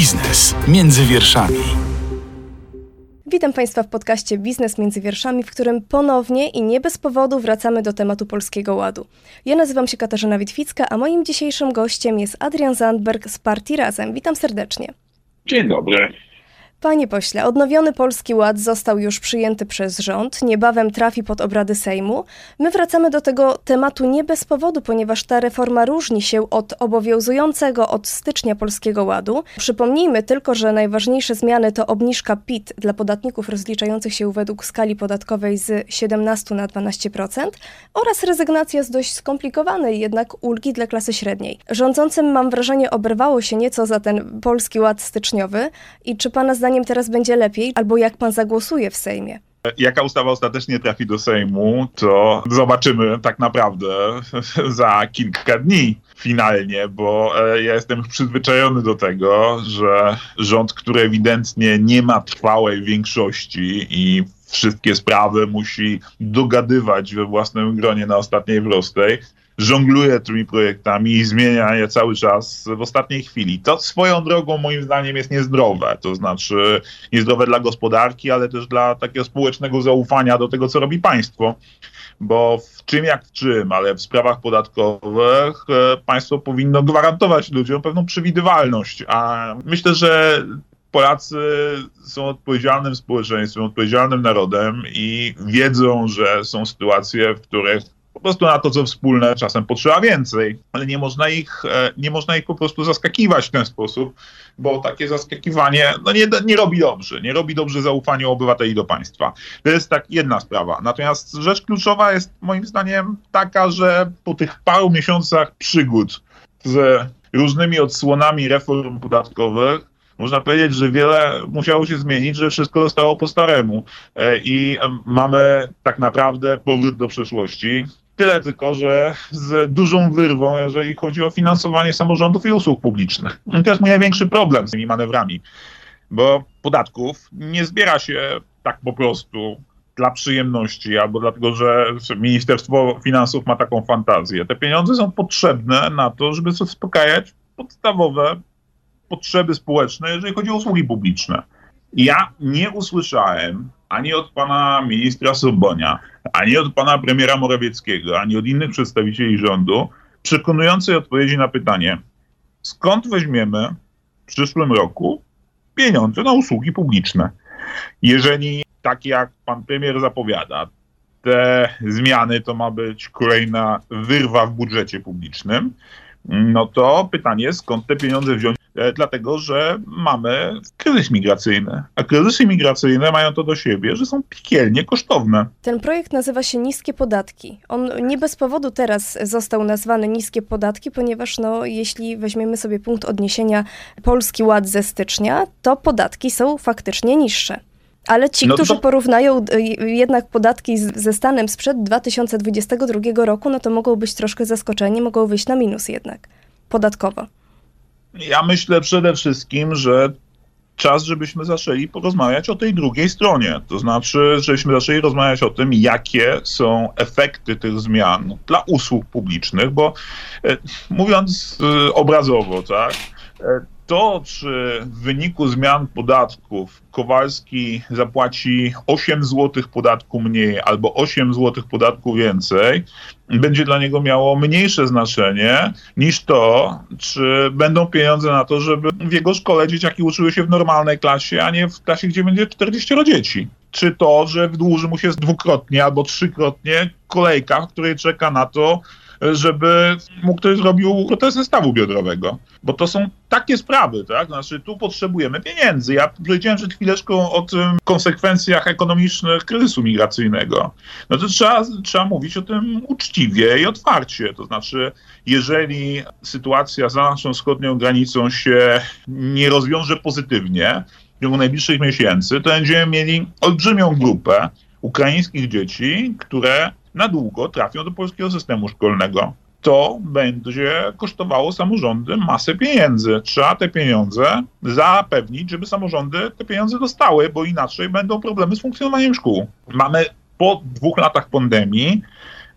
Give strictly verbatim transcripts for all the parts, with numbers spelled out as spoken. Biznes między wierszami. Witam Państwa w podcaście Biznes między wierszami, w którym ponownie i nie bez powodu wracamy do tematu Polskiego Ładu. Ja nazywam się Katarzyna Witwicka, a moim dzisiejszym gościem jest Adrian Zandberg z Partii Razem. Witam serdecznie. Dzień dobry. Panie pośle, odnowiony Polski Ład został już przyjęty przez rząd, niebawem trafi pod obrady Sejmu. My wracamy do tego tematu nie bez powodu, ponieważ ta reforma różni się od obowiązującego od stycznia Polskiego Ładu. Przypomnijmy tylko, że najważniejsze zmiany to obniżka P I T dla podatników rozliczających się według skali podatkowej z siedemnaście procent na dwanaście procent oraz rezygnacja z dość skomplikowanej jednak ulgi dla klasy średniej. Rządzącym, mam wrażenie, oberwało się nieco za ten Polski Ład styczniowy i czy Pana zdaniem teraz będzie lepiej, albo jak pan zagłosuje w Sejmie? Jaka ustawa ostatecznie trafi do Sejmu, to zobaczymy tak naprawdę za kilka dni finalnie, bo ja jestem przyzwyczajony do tego, że rząd, który ewidentnie nie ma trwałej większości i wszystkie sprawy musi dogadywać we własnym gronie na ostatniej prostej, żongluje tymi projektami i zmienia je cały czas w ostatniej chwili. To swoją drogą moim zdaniem jest niezdrowe, to znaczy niezdrowe dla gospodarki, ale też dla takiego społecznego zaufania do tego, co robi państwo. Bo w czym jak w czym, ale w sprawach podatkowych państwo powinno gwarantować ludziom pewną przewidywalność. A myślę, że Polacy są odpowiedzialnym społeczeństwem, odpowiedzialnym narodem i wiedzą, że są sytuacje, w których po prostu na to, co wspólne, czasem potrzeba więcej, ale nie można ich, nie można ich po prostu zaskakiwać w ten sposób, bo takie zaskakiwanie no nie, nie robi dobrze, nie robi dobrze zaufaniu obywateli do państwa. To jest tak jedna sprawa. Natomiast rzecz kluczowa jest moim zdaniem taka, że po tych paru miesiącach przygód z różnymi odsłonami reform podatkowych można powiedzieć, że wiele musiało się zmienić, że wszystko zostało po staremu i mamy tak naprawdę powrót do przeszłości. Tyle tylko, że z dużą wyrwą, jeżeli chodzi o finansowanie samorządów i usług publicznych. I to jest mój największy problem z tymi manewrami, bo podatków nie zbiera się tak po prostu dla przyjemności albo dlatego, że Ministerstwo Finansów ma taką fantazję. Te pieniądze są potrzebne na to, żeby uspokajać podstawowe potrzeby społeczne, jeżeli chodzi o usługi publiczne. Ja nie usłyszałem ani od pana ministra Sobonia, ani od pana premiera Morawieckiego, ani od innych przedstawicieli rządu przekonującej odpowiedzi na pytanie, skąd weźmiemy w przyszłym roku pieniądze na usługi publiczne. Jeżeli, tak jak pan premier zapowiada, te zmiany to ma być kolejna wyrwa w budżecie publicznym, no to pytanie, skąd te pieniądze wziąć? Dlatego, że mamy kryzys migracyjny, a kryzysy migracyjne mają to do siebie, że są piekielnie kosztowne. Ten projekt nazywa się Niskie Podatki. On nie bez powodu teraz został nazwany Niskie Podatki, ponieważ no, jeśli weźmiemy sobie punkt odniesienia Polski Ład ze stycznia, to podatki są faktycznie niższe. Ale ci, no którzy to... porównają jednak podatki z, ze stanem sprzed dwa tysiące dwudziestego drugiego roku, no to mogą być troszkę zaskoczeni, mogą wyjść na minus jednak podatkowo. Ja myślę przede wszystkim, że czas, żebyśmy zaczęli porozmawiać o tej drugiej stronie. To znaczy, żebyśmy zaczęli rozmawiać o tym, jakie są efekty tych zmian dla usług publicznych, bo e, mówiąc e, obrazowo, tak, e, to, czy w wyniku zmian podatków Kowalski zapłaci osiem złotych podatku mniej albo osiem złotych podatku więcej, będzie dla niego miało mniejsze znaczenie niż to, czy będą pieniądze na to, żeby w jego szkole dzieciaki uczyły się w normalnej klasie, a nie w klasie, gdzie będzie czterdzieści dzieci. Czy to, że wydłuży mu się dwukrotnie albo trzykrotnie kolejka, w której czeka na to, żeby mu ktoś zrobił protezę zestawu biodrowego. Bo to są takie sprawy, tak? Znaczy tu potrzebujemy pieniędzy. Ja powiedziałem przed chwileczką o tym konsekwencjach ekonomicznych kryzysu migracyjnego. No to trzeba, trzeba mówić o tym uczciwie i otwarcie. To znaczy, jeżeli sytuacja za naszą wschodnią granicą się nie rozwiąże pozytywnie w ciągu najbliższych miesięcy, to będziemy mieli olbrzymią grupę ukraińskich dzieci, które na długo trafią do polskiego systemu szkolnego. To będzie kosztowało samorządy masę pieniędzy. Trzeba te pieniądze zapewnić, żeby samorządy te pieniądze dostały, bo inaczej będą problemy z funkcjonowaniem szkół. Mamy po dwóch latach pandemii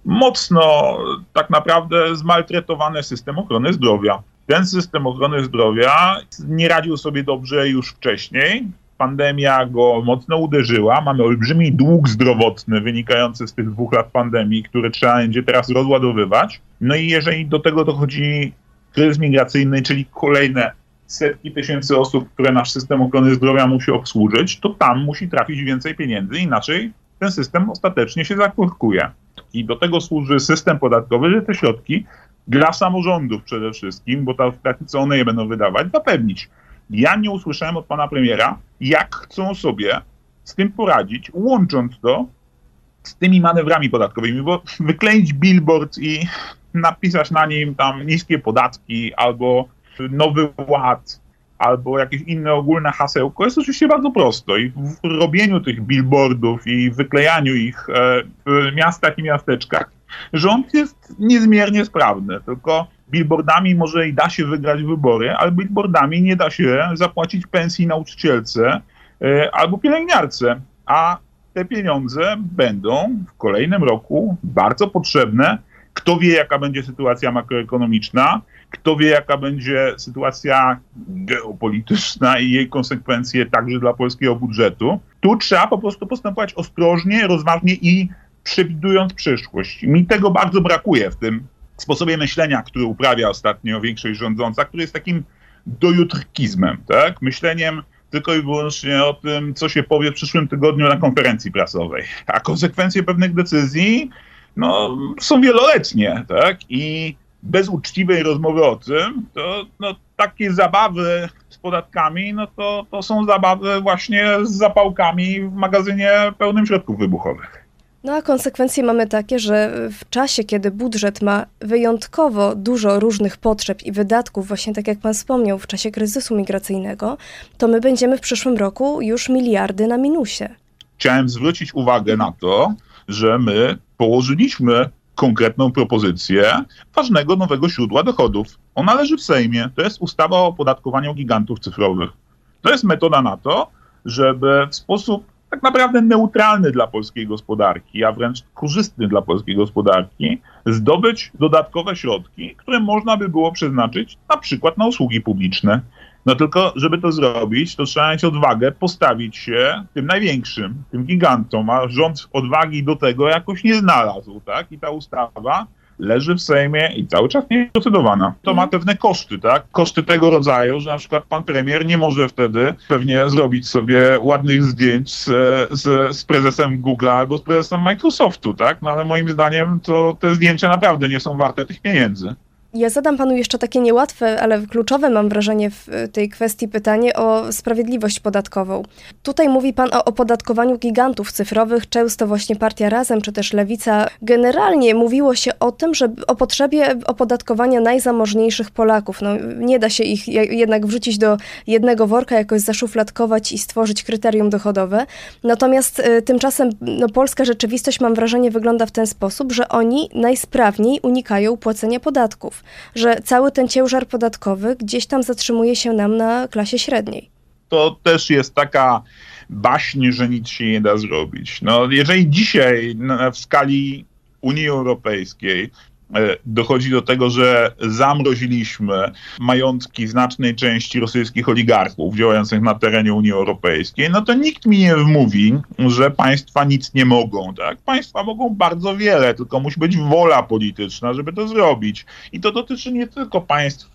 mocno tak naprawdę zmaltretowany system ochrony zdrowia. Ten system ochrony zdrowia nie radził sobie dobrze już wcześniej. Pandemia go mocno uderzyła. Mamy olbrzymi dług zdrowotny wynikający z tych dwóch lat pandemii, który trzeba będzie teraz rozładowywać. No i jeżeli do tego dochodzi kryzys migracyjny, czyli kolejne setki tysięcy osób, które nasz system ochrony zdrowia musi obsłużyć, to tam musi trafić więcej pieniędzy, inaczej ten system ostatecznie się zakurkuje. I do tego służy system podatkowy, że te środki dla samorządów przede wszystkim, bo ta, w praktyce one je będą wydawać, zapewnić. Ja nie usłyszałem od pana premiera, jak chcą sobie z tym poradzić, łącząc to z tymi manewrami podatkowymi, bo wykleić billboard i napisać na nim tam niskie podatki albo Nowy Ład, albo jakieś inne ogólne hasełko jest oczywiście bardzo prosto i w robieniu tych billboardów i wyklejaniu ich w miastach i miasteczkach rząd jest niezmiernie sprawny, tylko billboardami może i da się wygrać wybory, ale billboardami nie da się zapłacić pensji nauczycielce albo pielęgniarce, a te pieniądze będą w kolejnym roku bardzo potrzebne. Kto wie, jaka będzie sytuacja makroekonomiczna, kto wie, jaka będzie sytuacja geopolityczna i jej konsekwencje także dla polskiego budżetu. Tu trzeba po prostu postępować ostrożnie, rozważnie i przewidując przyszłość. Mi tego bardzo brakuje w tym sposobie myślenia, który uprawia ostatnio większość rządząca, który jest takim dojutrkizmem, tak? Myśleniem tylko i wyłącznie o tym, co się powie w przyszłym tygodniu na konferencji prasowej. A konsekwencje pewnych decyzji no, są wieloletnie, tak? I bez uczciwej rozmowy o tym, to no, takie zabawy z podatkami, no to, to są zabawy właśnie z zapałkami w magazynie pełnym środków wybuchowych. No a konsekwencje mamy takie, że w czasie, kiedy budżet ma wyjątkowo dużo różnych potrzeb i wydatków, właśnie tak jak pan wspomniał, w czasie kryzysu migracyjnego, to my będziemy w przyszłym roku już miliardy na minusie. Chciałem zwrócić uwagę na to, że my położyliśmy konkretną propozycję ważnego nowego źródła dochodów. Ona leży w Sejmie. To jest ustawa o opodatkowaniu gigantów cyfrowych. To jest metoda na to, żeby w sposób tak naprawdę neutralny dla polskiej gospodarki, a wręcz korzystny dla polskiej gospodarki, zdobyć dodatkowe środki, które można by było przeznaczyć na przykład na usługi publiczne. No tylko, żeby to zrobić, to trzeba mieć odwagę postawić się tym największym, tym gigantom, a rząd odwagi do tego jakoś nie znalazł, tak? I ta ustawa leży w Sejmie i cały czas nie jest procedowana. To ma pewne koszty, tak? Koszty tego rodzaju, że na przykład pan premier nie może wtedy pewnie zrobić sobie ładnych zdjęć z, z, z prezesem Google'a albo z prezesem Microsoftu, tak? No ale moim zdaniem to te zdjęcia naprawdę nie są warte tych pieniędzy. Ja zadam panu jeszcze takie niełatwe, ale kluczowe mam wrażenie w tej kwestii pytanie o sprawiedliwość podatkową. Tutaj mówi pan o opodatkowaniu gigantów cyfrowych, często właśnie Partia Razem czy też Lewica. Generalnie mówiło się o tym, że o potrzebie opodatkowania najzamożniejszych Polaków. No, nie da się ich jednak wrzucić do jednego worka, jakoś zaszufladkować i stworzyć kryterium dochodowe. Natomiast y, tymczasem no, polska rzeczywistość, mam wrażenie, wygląda w ten sposób, że oni najsprawniej unikają płacenia podatków. Że cały ten ciężar podatkowy gdzieś tam zatrzymuje się nam na klasie średniej. To też jest taka baśń, że nic się nie da zrobić. No, jeżeli dzisiaj w skali Unii Europejskiej dochodzi do tego, że zamroziliśmy majątki znacznej części rosyjskich oligarchów działających na terenie Unii Europejskiej, no to nikt mi nie wmówi, że państwa nic nie mogą, tak? Państwa mogą bardzo wiele, tylko musi być wola polityczna, żeby to zrobić. I to dotyczy nie tylko państw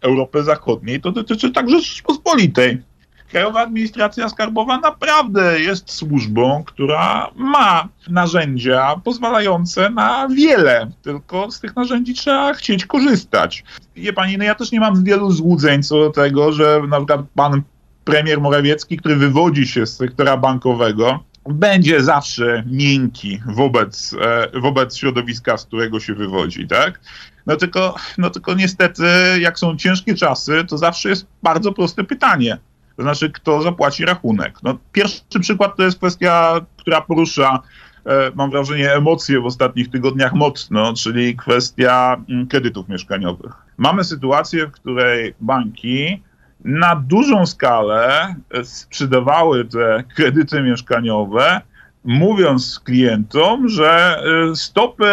Europy Zachodniej, to dotyczy także Rzeczypospolitej. Krajowa Administracja Skarbowa naprawdę jest służbą, która ma narzędzia pozwalające na wiele, tylko z tych narzędzi trzeba chcieć korzystać. Wie pani, no ja też nie mam wielu złudzeń co do tego, że na przykład pan premier Morawiecki, który wywodzi się z sektora bankowego, będzie zawsze miękki wobec, wobec środowiska, z którego się wywodzi, tak? No tylko, no tylko niestety, jak są ciężkie czasy, to zawsze jest bardzo proste pytanie. To znaczy, kto zapłaci rachunek. No, pierwszy przykład to jest kwestia, która porusza, e, mam wrażenie, emocje w ostatnich tygodniach mocno, czyli kwestia m, kredytów mieszkaniowych. Mamy sytuację, w której banki na dużą skalę sprzedawały te kredyty mieszkaniowe mówiąc klientom, że stopy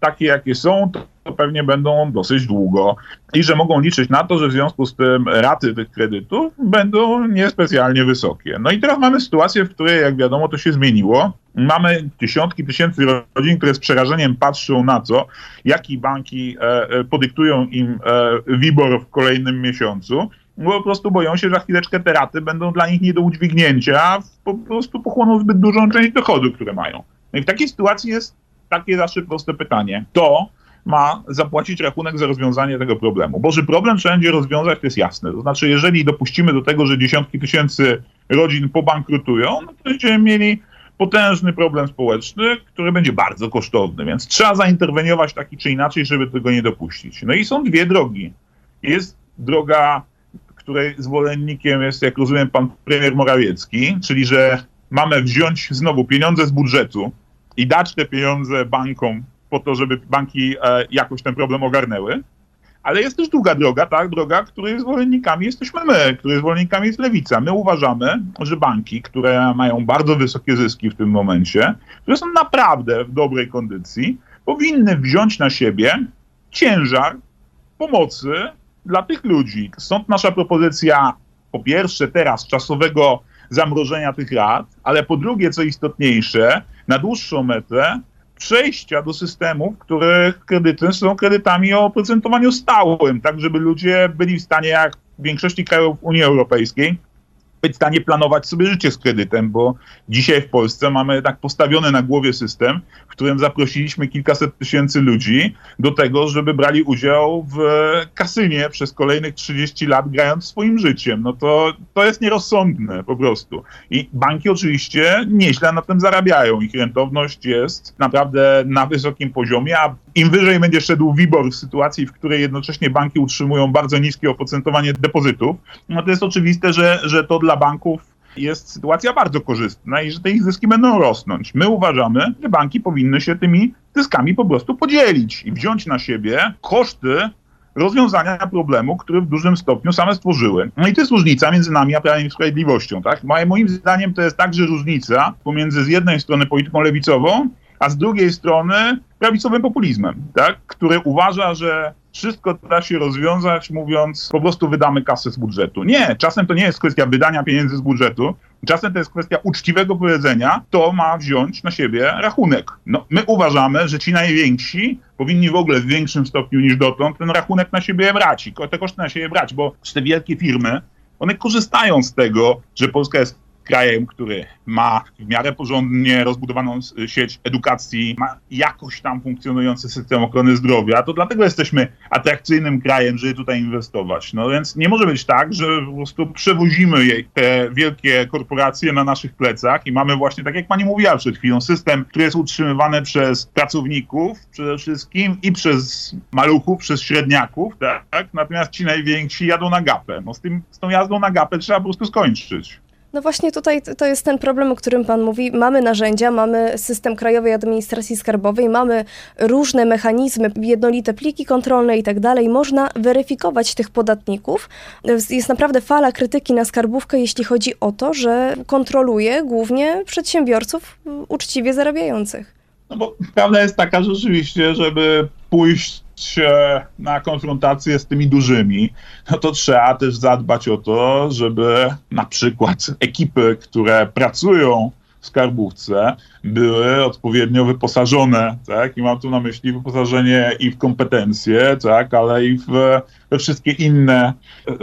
takie jakie są, to pewnie będą dosyć długo i że mogą liczyć na to, że w związku z tym raty tych kredytów będą niespecjalnie wysokie. No i teraz mamy sytuację, w której jak wiadomo to się zmieniło. Mamy dziesiątki tysięcy rodzin, które z przerażeniem patrzą na to, jakie banki e, podyktują im e, WIBOR w kolejnym miesiącu. Bo po prostu boją się, że za chwileczkę te raty będą dla nich nie do udźwignięcia, po prostu pochłoną zbyt dużą część dochodu, które mają. No i w takiej sytuacji jest takie zawsze proste pytanie. Kto ma zapłacić rachunek za rozwiązanie tego problemu? Bo że problem trzeba będzie rozwiązać, to jest jasne. To znaczy, jeżeli dopuścimy do tego, że dziesiątki tysięcy rodzin pobankrutują, no to będziemy mieli potężny problem społeczny, który będzie bardzo kosztowny, więc trzeba zainterweniować taki czy inaczej, żeby tego nie dopuścić. No i są dwie drogi. Jest droga, której zwolennikiem jest, jak rozumiem, pan premier Morawiecki, czyli że mamy wziąć znowu pieniądze z budżetu i dać te pieniądze bankom po to, żeby banki e, jakoś ten problem ogarnęły. Ale jest też druga droga, tak? Droga, której zwolennikami jesteśmy my, której zwolennikami jest Lewica. My uważamy, że banki, które mają bardzo wysokie zyski w tym momencie, które są naprawdę w dobrej kondycji, powinny wziąć na siebie ciężar pomocy dla tych ludzi. Stąd nasza propozycja, po pierwsze teraz czasowego zamrożenia tych rat, ale po drugie, co istotniejsze, na dłuższą metę przejścia do systemów, których kredyty są kredytami o oprocentowaniu stałym, tak żeby ludzie byli w stanie, jak w większości krajów Unii Europejskiej, być w stanie planować sobie życie z kredytem, bo dzisiaj w Polsce mamy tak postawiony na głowie system, w którym zaprosiliśmy kilkaset tysięcy ludzi do tego, żeby brali udział w kasynie przez kolejnych trzydzieści lat, grając swoim życiem. No to, to jest nierozsądne po prostu. I banki oczywiście nieźle na tym zarabiają. Ich rentowność jest naprawdę na wysokim poziomie, a im wyżej będzie szedł WIBOR w sytuacji, w której jednocześnie banki utrzymują bardzo niskie oprocentowanie depozytów, no to jest oczywiste, że, że to dla banków jest sytuacja bardzo korzystna i że te ich zyski będą rosnąć. My uważamy, że banki powinny się tymi zyskami po prostu podzielić i wziąć na siebie koszty rozwiązania problemu, który w dużym stopniu same stworzyły. No i to jest różnica między nami a Prawem i Sprawiedliwością, tak? Moim zdaniem to jest także różnica pomiędzy z jednej strony polityką lewicową, a z drugiej strony prawicowym populizmem, tak? Który uważa, że wszystko da się rozwiązać, mówiąc, po prostu wydamy kasę z budżetu. Nie, czasem to nie jest kwestia wydania pieniędzy z budżetu, czasem to jest kwestia uczciwego powiedzenia, to ma wziąć na siebie rachunek. No, my uważamy, że ci najwięksi powinni w ogóle w większym stopniu niż dotąd ten rachunek na siebie brać, te koszty na siebie brać, bo te wielkie firmy, one korzystają z tego, że Polska jest krajem, który ma w miarę porządnie rozbudowaną sieć edukacji, ma jakoś tam funkcjonujący system ochrony zdrowia, to dlatego jesteśmy atrakcyjnym krajem, żeby tutaj inwestować. No więc nie może być tak, że po prostu przewozimy jej te wielkie korporacje na naszych plecach i mamy właśnie, tak jak pani mówiła przed chwilą, system, który jest utrzymywany przez pracowników przede wszystkim i przez maluchów, przez średniaków, tak? Natomiast ci najwięksi jadą na gapę. No z tym, z tą jazdą na gapę trzeba po prostu skończyć. No właśnie tutaj to jest ten problem, o którym pan mówi. Mamy narzędzia, mamy system Krajowej Administracji Skarbowej, mamy różne mechanizmy, jednolite pliki kontrolne i tak dalej. Można weryfikować tych podatników. Jest naprawdę fala krytyki na skarbówkę, jeśli chodzi o to, że kontroluje głównie przedsiębiorców uczciwie zarabiających. No bo prawda jest taka rzeczywiście, żeby pójść na konfrontację z tymi dużymi, no to trzeba też zadbać o to, żeby na przykład ekipy, które pracują w skarbówce, były odpowiednio wyposażone, tak? I mam tu na myśli wyposażenie i w kompetencje, tak? Ale i w, we wszystkie inne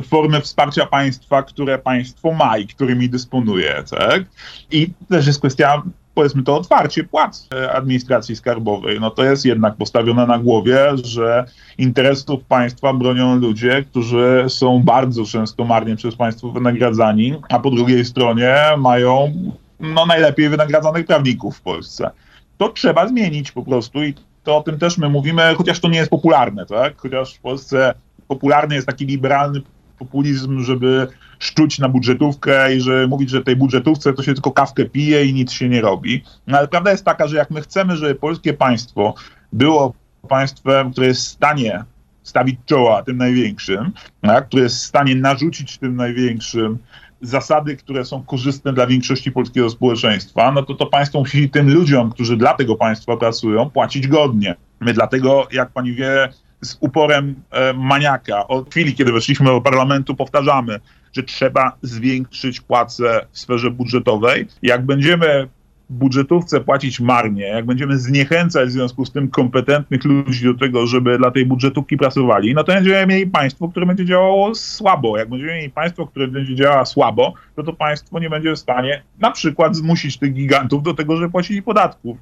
formy wsparcia państwa, które państwo ma i którymi dysponuje, tak? I też jest kwestia, powiedzmy to otwarcie, płac administracji skarbowej. No to jest jednak postawione na głowie, że interesów państwa bronią ludzie, którzy są bardzo często marnie przez państwo wynagradzani, a po drugiej stronie mają no, najlepiej wynagradzanych prawników w Polsce. To trzeba zmienić po prostu i to o tym też my mówimy, chociaż to nie jest popularne, tak? Chociaż w Polsce popularny jest taki liberalny populizm, żeby szczuć na budżetówkę i że mówić, że tej budżetówce to się tylko kawkę pije i nic się nie robi. No ale prawda jest taka, że jak my chcemy, żeby polskie państwo było państwem, które jest w stanie stawić czoła tym największym, tak? Które jest w stanie narzucić tym największym zasady, które są korzystne dla większości polskiego społeczeństwa, no to to państwo musi tym ludziom, którzy dla tego państwa pracują, płacić godnie. My dlatego, jak pani wie, z uporem e, maniaka od chwili, kiedy weszliśmy do parlamentu, powtarzamy, że trzeba zwiększyć płace w sferze budżetowej. Jak będziemy budżetówce płacić marnie, jak będziemy zniechęcać w związku z tym kompetentnych ludzi do tego, żeby dla tej budżetówki pracowali, no to będziemy mieli państwo, które będzie działało słabo. Jak będziemy mieli państwo, które będzie działało słabo, to to państwo nie będzie w stanie na przykład zmusić tych gigantów do tego, żeby płacili podatków.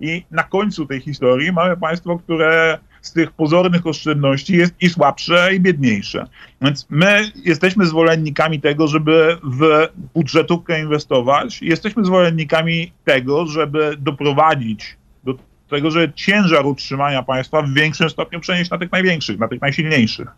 I na końcu tej historii mamy państwo, które z tych pozornych oszczędności jest i słabsze, i biedniejsze. Więc my jesteśmy zwolennikami tego, żeby w budżetówkę inwestować. Jesteśmy zwolennikami tego, żeby doprowadzić do tego, że ciężar utrzymania państwa w większym stopniu przenieść na tych największych, na tych najsilniejszych.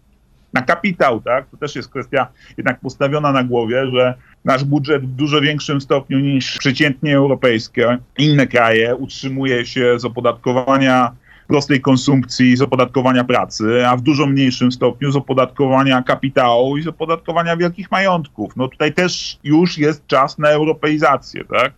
Na kapitał, tak? To też jest kwestia jednak postawiona na głowie, że nasz budżet w dużo większym stopniu niż przeciętnie europejskie, inne kraje utrzymuje się z opodatkowania prostej konsumpcji, z opodatkowania pracy, a w dużo mniejszym stopniu z opodatkowania kapitału i z opodatkowania wielkich majątków. No tutaj też już jest czas na europeizację, tak?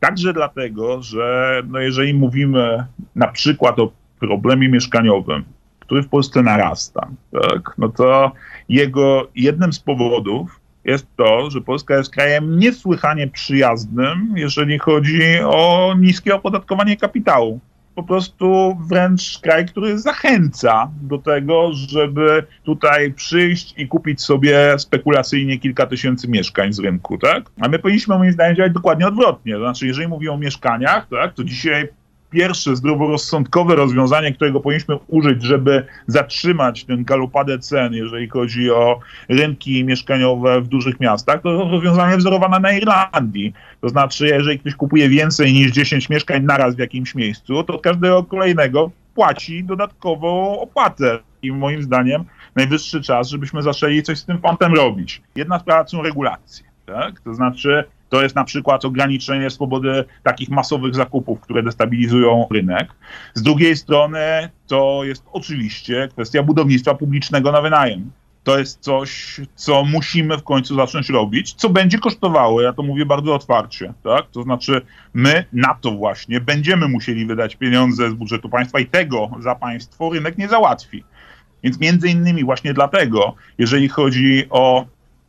Także dlatego, że no jeżeli mówimy na przykład o problemie mieszkaniowym, który w Polsce narasta, tak? No to jego jednym z powodów jest to, że Polska jest krajem niesłychanie przyjaznym, jeżeli chodzi o niskie opodatkowanie kapitału. Po prostu wręcz kraj, który zachęca do tego, żeby tutaj przyjść i kupić sobie spekulacyjnie kilka tysięcy mieszkań z rynku, tak? A my powinniśmy, moim zdaniem, działać dokładnie odwrotnie. Znaczy, jeżeli mówimy o mieszkaniach, tak, to dzisiaj pierwsze zdroworozsądkowe rozwiązanie, którego powinniśmy użyć, żeby zatrzymać tę galopadę cen, jeżeli chodzi o rynki mieszkaniowe w dużych miastach, to rozwiązanie wzorowane na Irlandii. To znaczy, jeżeli ktoś kupuje więcej niż dziesięć mieszkań naraz w jakimś miejscu, to od każdego kolejnego płaci dodatkową opłatę. I moim zdaniem najwyższy czas, żebyśmy zaczęli coś z tym fantem robić. Jedna sprawa są regulacje, tak? To znaczy, to jest na przykład ograniczenie swobody takich masowych zakupów, które destabilizują rynek. Z drugiej strony to jest oczywiście kwestia budownictwa publicznego na wynajem. To jest coś, co musimy w końcu zacząć robić, co będzie kosztowało, ja to mówię bardzo otwarcie, tak? To znaczy my na to właśnie będziemy musieli wydać pieniądze z budżetu państwa i tego za państwo rynek nie załatwi. Więc między innymi właśnie dlatego, jeżeli chodzi o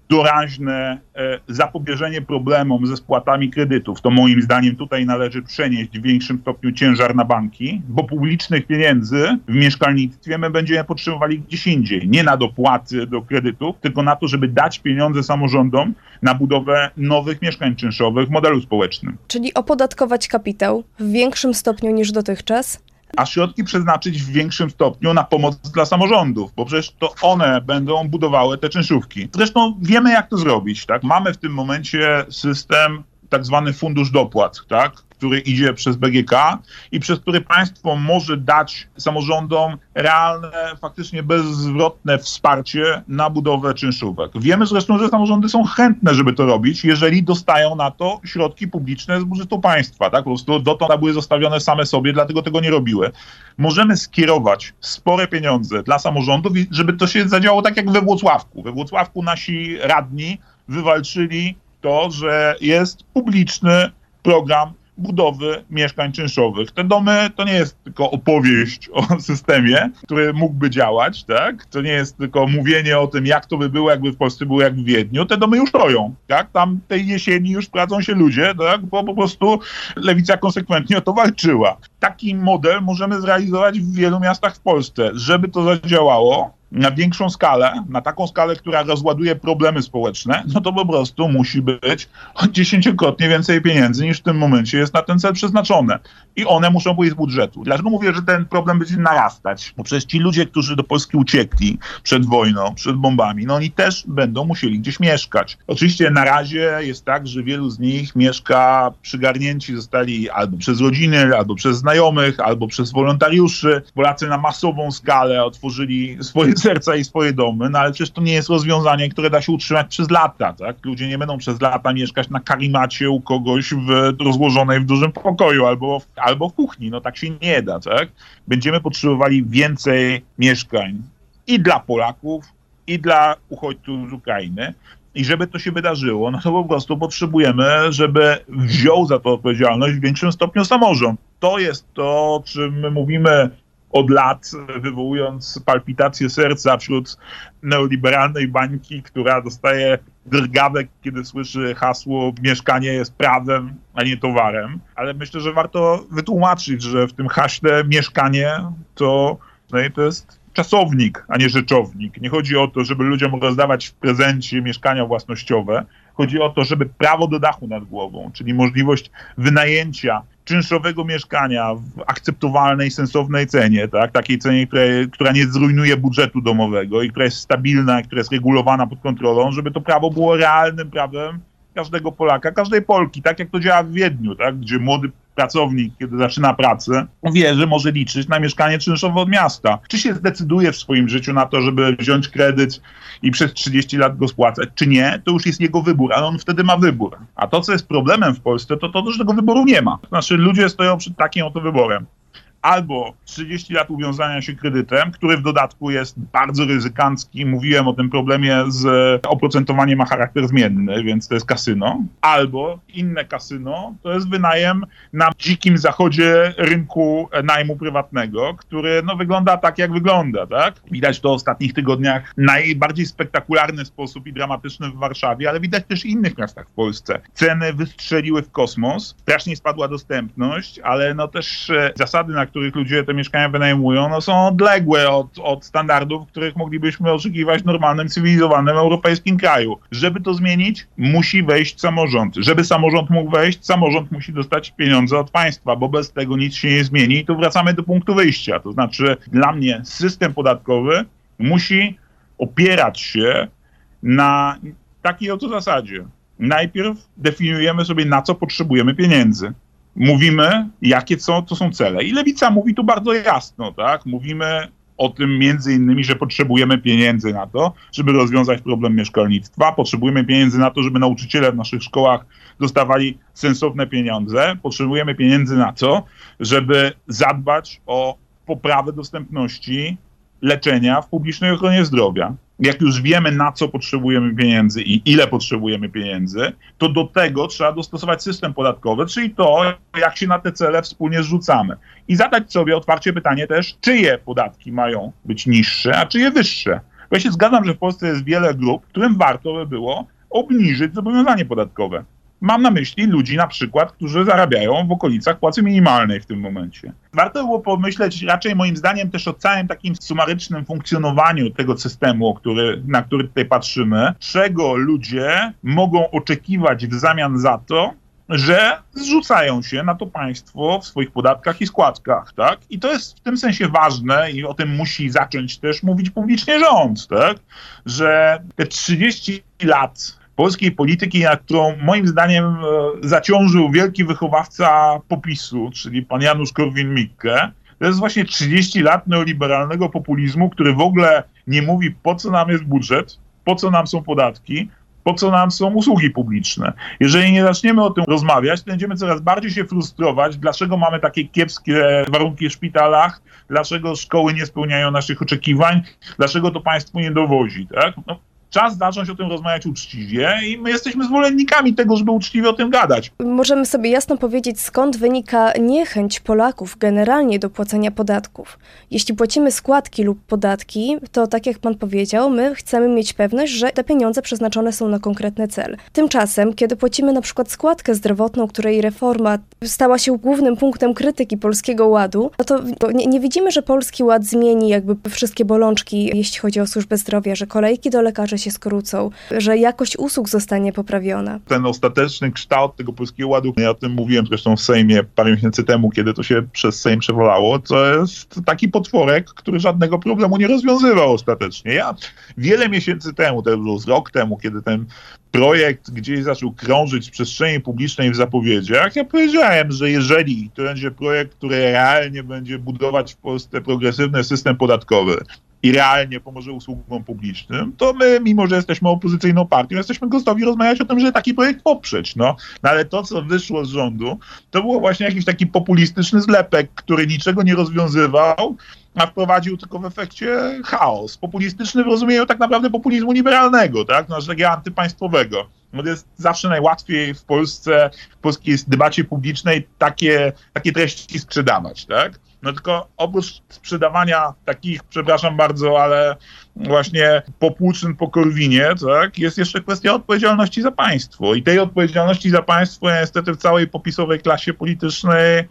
doraźne e, zapobieżenie problemom ze spłatami kredytów, to moim zdaniem tutaj należy przenieść w większym stopniu ciężar na banki, bo publicznych pieniędzy w mieszkalnictwie my będziemy potrzebowali gdzieś indziej. Nie na dopłaty do kredytów, tylko na to, żeby dać pieniądze samorządom na budowę nowych mieszkań czynszowych w modelu społecznym. Czyli opodatkować kapitał w większym stopniu niż dotychczas? A środki przeznaczyć w większym stopniu na pomoc dla samorządów, bo przecież to one będą budowały te czynszówki. Zresztą wiemy, jak to zrobić, tak? Mamy w tym momencie system, tak zwany fundusz dopłat, tak? Który idzie przez B G K i przez który państwo może dać samorządom realne, faktycznie bezzwrotne wsparcie na budowę czynszówek. Wiemy zresztą, że samorządy są chętne, żeby to robić, jeżeli dostają na to środki publiczne z budżetu państwa. Tak? Po prostu dotąd były zostawione same sobie, dlatego tego nie robiły. Możemy skierować spore pieniądze dla samorządów, żeby to się zadziało tak jak we Włocławku. We Włocławku nasi radni wywalczyli to, że jest publiczny program budowy mieszkań czynszowych. Te domy to nie jest tylko opowieść o systemie, który mógłby działać, tak? To nie jest tylko mówienie o tym, jak to by było, jakby w Polsce było jak w Wiedniu. Te domy już stoją, tak? Tam tej jesieni już pracą się ludzie, tak? Bo po prostu Lewica konsekwentnie o to walczyła. Taki model możemy zrealizować w wielu miastach w Polsce. Żeby to zadziałało na większą skalę, na taką skalę, która rozładuje problemy społeczne, no to po prostu musi być dziesięciokrotnie więcej pieniędzy niż w tym momencie jest na ten cel przeznaczone. I one muszą pójść z budżetu. Dlaczego mówię, że ten problem będzie narastać? Bo przecież ci ludzie, którzy do Polski uciekli przed wojną, przed bombami, no oni też będą musieli gdzieś mieszkać. Oczywiście na razie jest tak, że wielu z nich mieszka, przygarnięci zostali albo przez rodziny, albo przez znajomych, albo przez wolontariuszy. Polacy na masową skalę otworzyli swoje serca i swoje domy, no ale przecież to nie jest rozwiązanie, które da się utrzymać przez lata, tak? Ludzie nie będą przez lata mieszkać na karimacie u kogoś w, rozłożonej w dużym pokoju albo, albo w kuchni, no tak się nie da, tak? Będziemy potrzebowali więcej mieszkań i dla Polaków, i dla uchodźców z Ukrainy, I żeby to się wydarzyło, no to po prostu potrzebujemy, żeby wziął za to odpowiedzialność w większym stopniu samorząd. To jest to, o czym my mówimy od lat, wywołując palpitację serca wśród neoliberalnej bańki, która dostaje drgawek, kiedy słyszy hasło mieszkanie jest prawem, a nie towarem. Ale myślę, że warto wytłumaczyć, że w tym haśle mieszkanie to, no i to jest czasownik, a nie rzeczownik. Nie chodzi o to, żeby ludziom rozdawać w prezencie mieszkania własnościowe. Chodzi o to, żeby prawo do dachu nad głową, czyli możliwość wynajęcia czynszowego mieszkania w akceptowalnej, sensownej cenie, tak? Takiej cenie, której, która nie zrujnuje budżetu domowego i która jest stabilna, która jest regulowana pod kontrolą, żeby to prawo było realnym prawem każdego Polaka, każdej Polki, tak jak to działa w Wiedniu, tak? Gdzie młody pracownik, kiedy zaczyna pracę, wie, że może liczyć na mieszkanie czynszowe od miasta. Czy się zdecyduje w swoim życiu na to, żeby wziąć kredyt i przez trzydzieści lat go spłacać, czy nie, to już jest jego wybór, ale on wtedy ma wybór. A to, co jest problemem w Polsce, to to, że tego wyboru nie ma. Znaczy ludzie stoją przed takim oto wyborem. Albo trzydzieści lat uwiązania się kredytem, który w dodatku jest bardzo ryzykancki. Mówiłem o tym problemie z oprocentowaniem, ma charakter zmienny, więc to jest kasyno. Albo inne kasyno to jest wynajem na dzikim zachodzie rynku najmu prywatnego, który no, wygląda tak, jak wygląda. Tak? Widać to w ostatnich tygodniach najbardziej spektakularny sposób i dramatyczny w Warszawie, ale widać też w innych miastach w Polsce. Ceny wystrzeliły w kosmos, strasznie spadła dostępność, ale no, też zasady, na w których ludzie te mieszkania wynajmują, no są odległe od, od standardów, których moglibyśmy oczekiwać w normalnym, cywilizowanym europejskim kraju. Żeby to zmienić, musi wejść samorząd. Żeby samorząd mógł wejść, samorząd musi dostać pieniądze od państwa, bo bez tego nic się nie zmieni i tu wracamy do punktu wyjścia. To znaczy dla mnie system podatkowy musi opierać się na takiej oto zasadzie. Najpierw definiujemy sobie, na co potrzebujemy pieniędzy. Mówimy, jakie są, to są cele. I Lewica mówi tu bardzo jasno, tak? Mówimy o tym między innymi, że potrzebujemy pieniędzy na to, żeby rozwiązać problem mieszkalnictwa, potrzebujemy pieniędzy na to, żeby nauczyciele w naszych szkołach dostawali sensowne pieniądze, potrzebujemy pieniędzy na to, żeby zadbać o poprawę dostępności leczenia w publicznej ochronie zdrowia. Jak już wiemy, na co potrzebujemy pieniędzy i ile potrzebujemy pieniędzy, to do tego trzeba dostosować system podatkowy, czyli to, jak się na te cele wspólnie zrzucamy. I zadać sobie otwarcie pytanie też, czyje podatki mają być niższe, a czyje wyższe. Bo ja się zgadzam, że w Polsce jest wiele grup, którym warto by było obniżyć zobowiązanie podatkowe. Mam na myśli ludzi na przykład, którzy zarabiają w okolicach płacy minimalnej w tym momencie. Warto było pomyśleć raczej moim zdaniem też o całym takim sumarycznym funkcjonowaniu tego systemu, który, na który tutaj patrzymy. Czego ludzie mogą oczekiwać w zamian za to, że zrzucają się na to państwo w swoich podatkach i składkach, tak? I to jest w tym sensie ważne i o tym musi zacząć też mówić publicznie rząd, tak? Że te trzydzieści lat... polskiej polityki, na którą moim zdaniem zaciążył wielki wychowawca PO PiS-u, czyli pan Janusz Korwin-Mikke. To jest właśnie trzydzieści lat neoliberalnego populizmu, który w ogóle nie mówi, po co nam jest budżet, po co nam są podatki, po co nam są usługi publiczne. Jeżeli nie zaczniemy o tym rozmawiać, to będziemy coraz bardziej się frustrować, dlaczego mamy takie kiepskie warunki w szpitalach, dlaczego szkoły nie spełniają naszych oczekiwań, dlaczego to państwo nie dowozi, tak? No. Czas zacząć o tym rozmawiać uczciwie i my jesteśmy zwolennikami tego, żeby uczciwie o tym gadać. Możemy sobie jasno powiedzieć, skąd wynika niechęć Polaków generalnie do płacenia podatków. Jeśli płacimy składki lub podatki, to tak jak pan powiedział, my chcemy mieć pewność, że te pieniądze przeznaczone są na konkretny cel. Tymczasem, kiedy płacimy na przykład składkę zdrowotną, której reforma stała się głównym punktem krytyki Polskiego Ładu, no to nie, nie widzimy, że Polski Ład zmieni jakby wszystkie bolączki, jeśli chodzi o służbę zdrowia, że kolejki do lekarzy się się skrócą, że jakość usług zostanie poprawiona. Ten ostateczny kształt tego Polskiego Ładu, ja o tym mówiłem zresztą w Sejmie parę miesięcy temu, kiedy to się przez Sejm przewalało, to jest taki potworek, który żadnego problemu nie rozwiązywał ostatecznie. Ja wiele miesięcy temu, to było z rok temu, kiedy ten projekt gdzieś zaczął krążyć w przestrzeni publicznej w zapowiedziach, ja powiedziałem, że jeżeli to będzie projekt, który realnie będzie budować w Polsce progresywny system podatkowy, i realnie pomoże usługom publicznym, to my, mimo że jesteśmy opozycyjną partią, jesteśmy gotowi rozmawiać o tym, żeby taki projekt poprzeć. No. no ale to, co wyszło z rządu, to było właśnie jakiś taki populistyczny zlepek, który niczego nie rozwiązywał, a wprowadził tylko w efekcie chaos. Populistyczny w rozumieniu tak naprawdę populizmu liberalnego, tak? No, takiego antypaństwowego. No to jest zawsze najłatwiej w Polsce, w polskiej debacie publicznej takie, takie treści sprzedawać, tak? No tylko oprócz sprzedawania takich, przepraszam bardzo, ale właśnie po Płuczyn, po Korwinie, tak, jest jeszcze kwestia odpowiedzialności za państwo. I tej odpowiedzialności za państwo ja niestety w całej popisowej klasie politycznej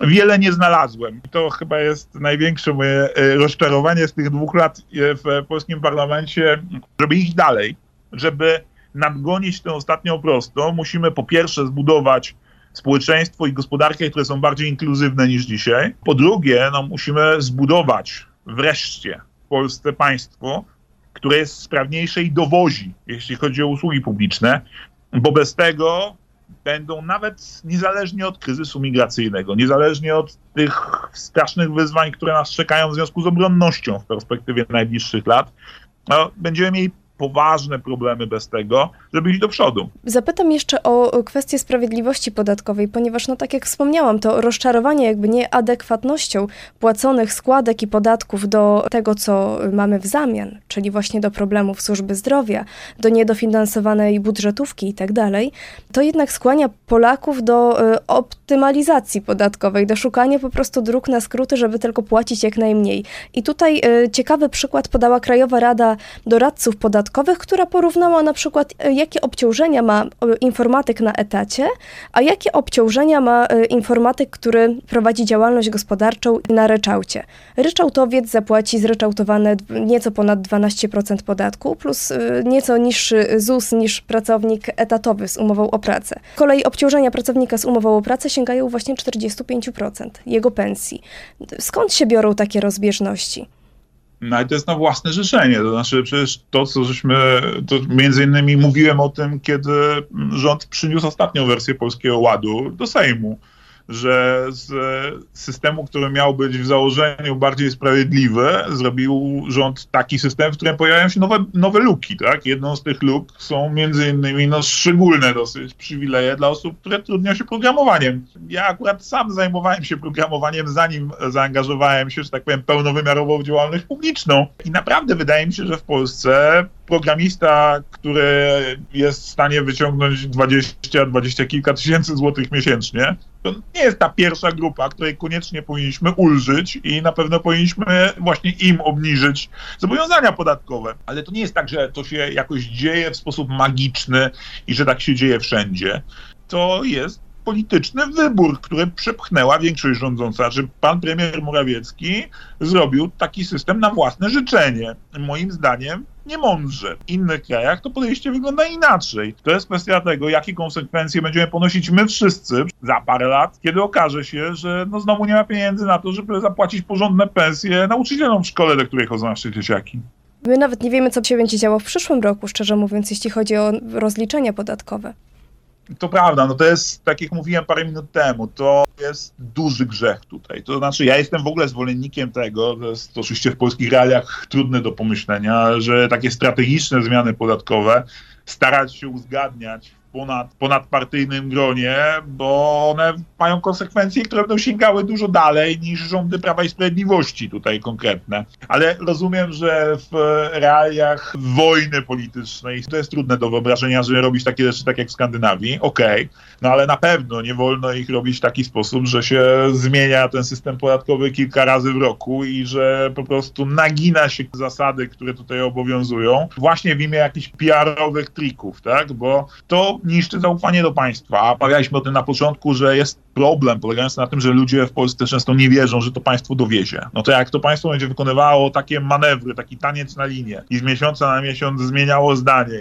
wiele nie znalazłem. I to chyba jest największe moje rozczarowanie z tych dwóch lat w polskim parlamencie, żeby iść dalej, żeby nadgonić tę ostatnią prostą. Musimy po pierwsze zbudować społeczeństwo i gospodarkę, które są bardziej inkluzywne niż dzisiaj. Po drugie, no, musimy zbudować wreszcie w Polsce państwo, które jest sprawniejsze i dowozi, jeśli chodzi o usługi publiczne, bo bez tego będą nawet niezależnie od kryzysu migracyjnego, niezależnie od tych strasznych wyzwań, które nas czekają w związku z obronnością w perspektywie najbliższych lat, no, będziemy mieli poważne problemy bez tego, żeby iść do przodu. Zapytam jeszcze o kwestię sprawiedliwości podatkowej, ponieważ no tak jak wspomniałam, to rozczarowanie jakby nieadekwatnością płaconych składek i podatków do tego, co mamy w zamian, czyli właśnie do problemów służby zdrowia, do niedofinansowanej budżetówki i tak dalej, to jednak skłania Polaków do optymalizacji podatkowej, do szukania po prostu dróg na skróty, żeby tylko płacić jak najmniej. I tutaj ciekawy przykład podała Krajowa Rada Doradców Podatkowych, która porównała na przykład, jakie obciążenia ma informatyk na etacie, a jakie obciążenia ma informatyk, który prowadzi działalność gospodarczą na ryczałcie. Ryczałtowiec zapłaci zryczałtowane nieco ponad dwanaście procent podatku, plus nieco niższy ZUS niż pracownik etatowy z umową o pracę. Z kolei obciążenia pracownika z umową o pracę sięgają właśnie czterdzieści pięć procent jego pensji. Skąd się biorą takie rozbieżności? No i to jest na własne życzenie, to znaczy przecież to, co żeśmy, to między innymi mówiłem o tym, kiedy rząd przyniósł ostatnią wersję Polskiego Ładu do Sejmu, że z systemu, który miał być w założeniu bardziej sprawiedliwy, zrobił rząd taki system, w którym pojawiają się nowe, nowe luki, tak? Jedną z tych luk są między innymi no, szczególne dosyć przywileje dla osób, które trudnią się programowaniem. Ja akurat sam zajmowałem się programowaniem, zanim zaangażowałem się, że tak powiem, pełnowymiarowo w działalność publiczną. I naprawdę wydaje mi się, że w Polsce programista, który jest w stanie wyciągnąć dwadzieścia, dwadzieścia kilka tysięcy złotych miesięcznie, to nie jest ta pierwsza grupa, której koniecznie powinniśmy ulżyć i na pewno powinniśmy właśnie im obniżyć zobowiązania podatkowe. Ale to nie jest tak, że to się jakoś dzieje w sposób magiczny i że tak się dzieje wszędzie. To jest polityczny wybór, który przepchnęła większość rządząca, że pan premier Morawiecki zrobił taki system na własne życzenie. Moim zdaniem niemądrze. W innych krajach to podejście wygląda inaczej. To jest kwestia tego, jakie konsekwencje będziemy ponosić my wszyscy za parę lat, kiedy okaże się, że no znowu nie ma pieniędzy na to, żeby zapłacić porządne pensje nauczycielom w szkole, do której chodzą nasze dzieciaki. My nawet nie wiemy, co się będzie działo w przyszłym roku, szczerze mówiąc, jeśli chodzi o rozliczenia podatkowe. To prawda, no to jest, tak jak mówiłem parę minut temu, to jest duży grzech tutaj. To znaczy, ja jestem w ogóle zwolennikiem tego, to jest oczywiście w polskich realiach trudne do pomyślenia, że takie strategiczne zmiany podatkowe starać się uzgadniać w ponad, ponadpartyjnym gronie, bo one mają konsekwencje, które będą sięgały dużo dalej niż rządy Prawa i Sprawiedliwości tutaj konkretne. Ale rozumiem, że w realiach wojny politycznej to jest trudne do wyobrażenia, że robić takie rzeczy tak jak w Skandynawii, okej, okay, no ale na pewno nie wolno ich robić w taki sposób, że się zmienia ten system podatkowy kilka razy w roku i że po prostu nagina się zasady, które tutaj obowiązują, właśnie w imię jakichś P R-owych trików, tak? Bo to niszczy zaufanie do państwa. Omawialiśmy o tym na początku, że jest problem polegający na tym, że ludzie w Polsce często nie wierzą, że to państwo dowiezie. No to jak to państwo będzie wykonywało takie manewry, taki taniec na linię i z miesiąca na miesiąc zmieniało zdanie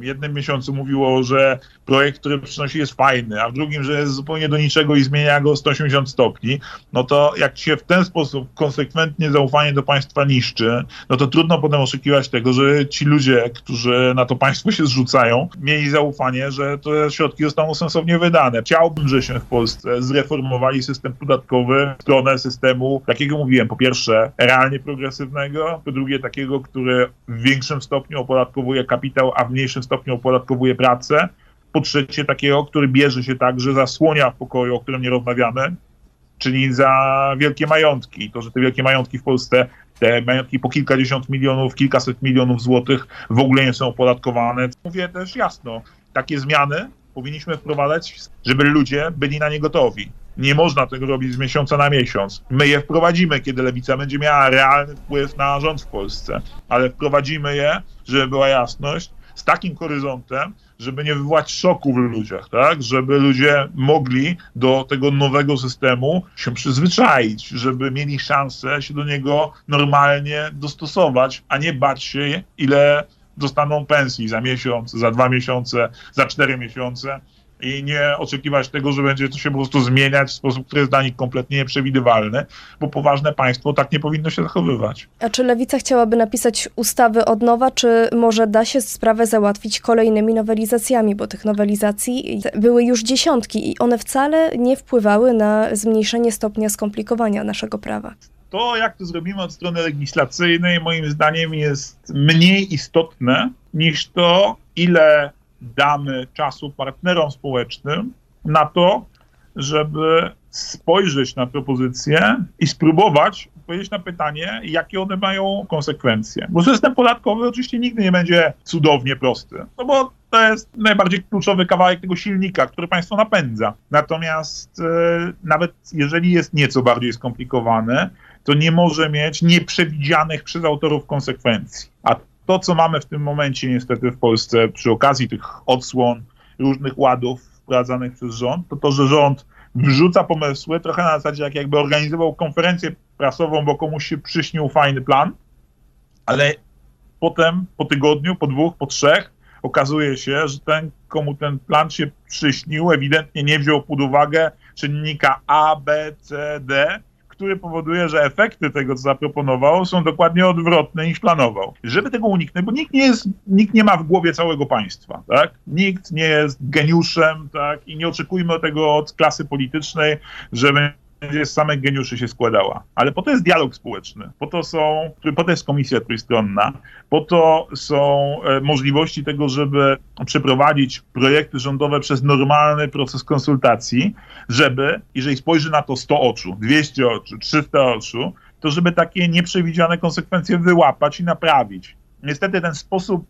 i W jednym miesiącu mówiło, że projekt, który przynosi, jest fajny, a w drugim, że jest zupełnie do niczego i zmienia go o sto osiemdziesiąt stopni, no to jak się w ten sposób konsekwentnie zaufanie do państwa niszczy, no to trudno potem oczekiwać tego, że ci ludzie, którzy na to państwo się zrzucają, mieli zaufanie, że te środki zostaną sensownie wydane. Chciałbym, żebyśmy w Polsce zreformowali system podatkowy w stronę systemu, takiego mówiłem, po pierwsze realnie progresywnego, po drugie takiego, który w większym stopniu opodatkowuje kapitał, a w mniejszym stopniu opodatkowuje pracę, po trzecie takiego, który bierze się tak, że zasłania w pokoju, o którym nie rozmawiamy, czyli za wielkie majątki. To, że te wielkie majątki w Polsce, te majątki po kilkadziesiąt milionów, kilkaset milionów złotych w ogóle nie są opodatkowane. Mówię też jasno, takie zmiany powinniśmy wprowadzać, żeby ludzie byli na nie gotowi. Nie można tego robić z miesiąca na miesiąc. My je wprowadzimy, kiedy Lewica będzie miała realny wpływ na rząd w Polsce, ale wprowadzimy je, żeby była jasność, z takim horyzontem, żeby nie wywołać szoku w ludziach, tak? Żeby ludzie mogli do tego nowego systemu się przyzwyczaić, żeby mieli szansę się do niego normalnie dostosować, a nie bać się, ile dostaną pensji za miesiąc, za dwa miesiące, za cztery miesiące i nie oczekiwać tego, że będzie to się po prostu zmieniać w sposób, który jest dla nich kompletnie nieprzewidywalny, bo poważne państwo tak nie powinno się zachowywać. A czy Lewica chciałaby napisać ustawy od nowa, czy może da się sprawę załatwić kolejnymi nowelizacjami, bo tych nowelizacji były już dziesiątki i one wcale nie wpływały na zmniejszenie stopnia skomplikowania naszego prawa? To, jak to zrobimy od strony legislacyjnej, moim zdaniem jest mniej istotne niż to, ile damy czasu partnerom społecznym na to, żeby spojrzeć na propozycje i spróbować odpowiedzieć na pytanie, jakie one mają konsekwencje. Bo system podatkowy oczywiście nigdy nie będzie cudownie prosty, no bo to jest najbardziej kluczowy kawałek tego silnika, który państwo napędza. Natomiast e, nawet jeżeli jest nieco bardziej skomplikowany, to nie może mieć nieprzewidzianych przez autorów konsekwencji. A to, co mamy w tym momencie niestety w Polsce przy okazji tych odsłon różnych ładów wprowadzanych przez rząd, to to, że rząd wrzuca pomysły trochę na zasadzie, jak jakby organizował konferencję prasową, bo komuś się przyśnił fajny plan, ale potem po tygodniu, po dwóch, po trzech okazuje się, że ten, komu ten plan się przyśnił, ewidentnie nie wziął pod uwagę czynnika A, B, C, D, który powoduje, że efekty tego, co zaproponował, są dokładnie odwrotne niż planował. Żeby tego uniknąć, bo nikt nie jest, nikt nie ma w głowie całego państwa, tak? Nikt nie jest geniuszem, tak? I nie oczekujmy tego od klasy politycznej, żeby z samych geniuszy się składała. Ale po to jest dialog społeczny, po to są, po to jest komisja trójstronna, po to są możliwości tego, żeby przeprowadzić projekty rządowe przez normalny proces konsultacji, żeby, jeżeli spojrzy na to sto oczu, dwieście oczu, trzysta oczu, to żeby takie nieprzewidziane konsekwencje wyłapać i naprawić. Niestety ten sposób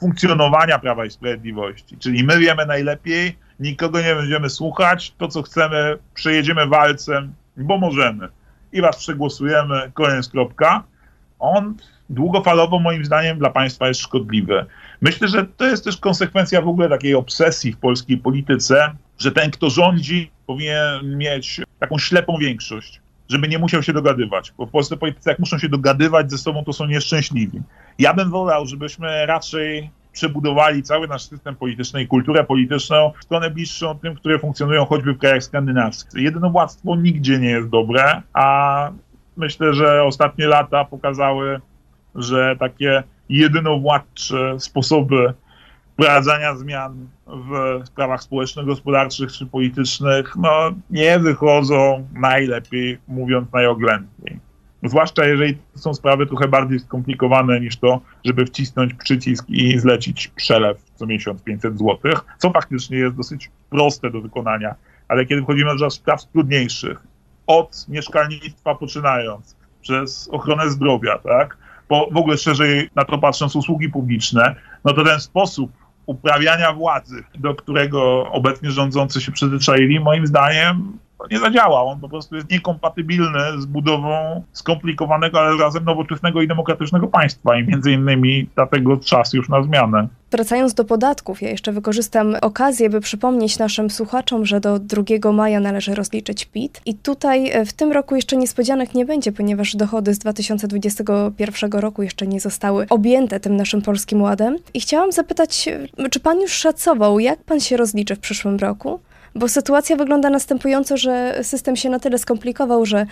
funkcjonowania Prawa i Sprawiedliwości, czyli my wiemy najlepiej, nikogo nie będziemy słuchać, to co chcemy przejedziemy walcem, bo możemy i was przegłosujemy, koniec, kropka. On długofalowo moim zdaniem dla państwa jest szkodliwy. Myślę, że to jest też konsekwencja w ogóle takiej obsesji w polskiej polityce, że ten, kto rządzi, powinien mieć taką ślepą większość, żeby nie musiał się dogadywać, bo w Polsce politycy jak muszą się dogadywać ze sobą, to są nieszczęśliwi. Ja bym wolał, żebyśmy raczej przebudowali cały nasz system polityczny i kulturę polityczną w stronę bliższą tym, które funkcjonują choćby w krajach skandynawskich. Jedynowładztwo nigdzie nie jest dobre, a myślę, że ostatnie lata pokazały, że takie jedynowładcze sposoby wprowadzania zmian w sprawach społeczno-gospodarczych czy politycznych no, nie wychodzą najlepiej, mówiąc najoględniej. Zwłaszcza jeżeli to są sprawy trochę bardziej skomplikowane niż to, żeby wcisnąć przycisk i zlecić przelew co miesiąc pięćset złotych, co faktycznie jest dosyć proste do wykonania, ale kiedy wchodzimy do spraw trudniejszych, od mieszkalnictwa poczynając, przez ochronę zdrowia, tak, po w ogóle szerzej na to patrząc usługi publiczne, no to ten sposób uprawiania władzy, do którego obecnie rządzący się przyzwyczaili, moim zdaniem nie zadziała. On po prostu jest niekompatybilny z budową skomplikowanego, ale razem nowoczesnego i demokratycznego państwa i między innymi dlatego czas już na zmianę. Wracając do podatków, ja jeszcze wykorzystam okazję, by przypomnieć naszym słuchaczom, że do drugiego maja należy rozliczyć P I T. I tutaj w tym roku jeszcze niespodzianek nie będzie, ponieważ dochody z dwa tysiące dwudziestego pierwszego roku jeszcze nie zostały objęte tym naszym Polskim Ładem. I chciałam zapytać, czy pan już szacował, jak pan się rozliczy w przyszłym roku? Bo sytuacja wygląda następująco, że system się na tyle skomplikował, że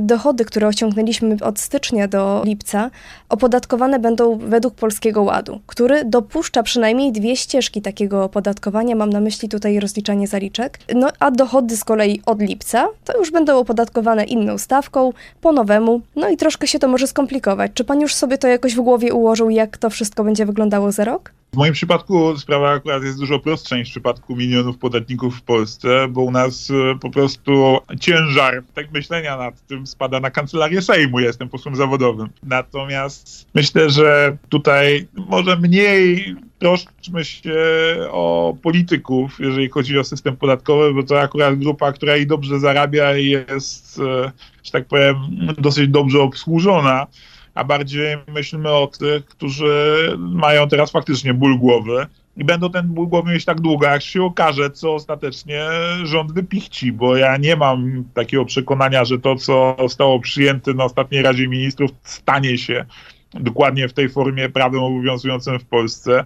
dochody, które osiągnęliśmy od stycznia do lipca, opodatkowane będą według Polskiego Ładu, który dopuszcza przynajmniej dwie ścieżki takiego opodatkowania. Mam na myśli tutaj rozliczanie zaliczek. No a dochody z kolei od lipca to już będą opodatkowane inną stawką, po nowemu. No i troszkę się to może skomplikować. Czy pan już sobie to jakoś w głowie ułożył, jak to wszystko będzie wyglądało za rok? W moim przypadku sprawa akurat jest dużo prostsza niż w przypadku milionów podatników w Polsce, bo u nas po prostu ciężar tak myślenia nad tym spada na kancelarię Sejmu. Ja jestem posłem zawodowym. Natomiast myślę, że tutaj może mniej troszczmy się o polityków, jeżeli chodzi o system podatkowy, bo to akurat grupa, która i dobrze zarabia i jest, że tak powiem, dosyć dobrze obsłużona. A bardziej myślmy o tych, którzy mają teraz faktycznie ból głowy i będą ten ból głowy mieć tak długo, jak się okaże, co ostatecznie rząd wypichci, bo ja nie mam takiego przekonania, że to, co zostało przyjęte na ostatniej Radzie Ministrów, stanie się dokładnie w tej formie prawem obowiązującym w Polsce.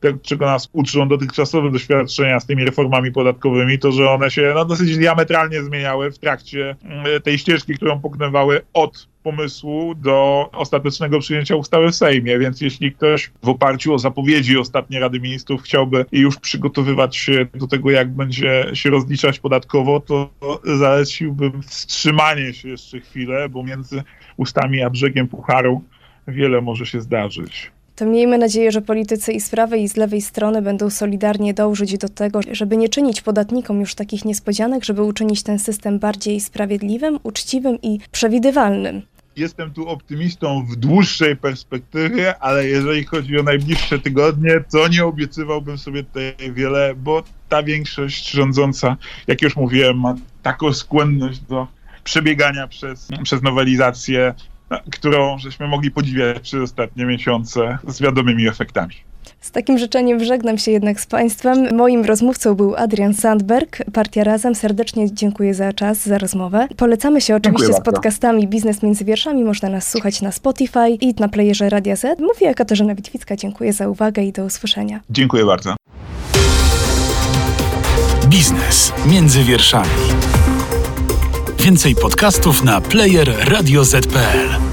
To, czego nas uczą dotychczasowe doświadczenia z tymi reformami podatkowymi, to że one się no, dosyć diametralnie zmieniały w trakcie tej ścieżki, którą pokonywały od pomysłu do ostatecznego przyjęcia ustawy w Sejmie, więc jeśli ktoś w oparciu o zapowiedzi ostatniej Rady Ministrów chciałby już przygotowywać się do tego, jak będzie się rozliczać podatkowo, to zaleciłbym wstrzymanie się jeszcze chwilę, bo między ustami a brzegiem pucharu wiele może się zdarzyć. To miejmy nadzieję, że politycy i z prawej, i z lewej strony będą solidarnie dążyć do tego, żeby nie czynić podatnikom już takich niespodzianek, żeby uczynić ten system bardziej sprawiedliwym, uczciwym i przewidywalnym. Jestem tu optymistą w dłuższej perspektywie, ale jeżeli chodzi o najbliższe tygodnie, to nie obiecywałbym sobie tutaj wiele, bo ta większość rządząca, jak już mówiłem, ma taką skłonność do przebiegania przez, przez nowelizację, którą żeśmy mogli podziwiać przez ostatnie miesiące z wiadomymi efektami. Z takim życzeniem żegnam się jednak z państwem. Moim rozmówcą był Adrian Zandberg, Partia Razem. Serdecznie dziękuję za czas, za rozmowę. Polecamy się oczywiście z podcastami Biznes Między Wierszami. Można nas słuchać na Spotify i na playerze Radia Z. Mówiła Katarzyna Witwicka. Dziękuję za uwagę i do usłyszenia. Dziękuję bardzo. Biznes Między Wierszami. Więcej podcastów na player radio zet kropka pe el.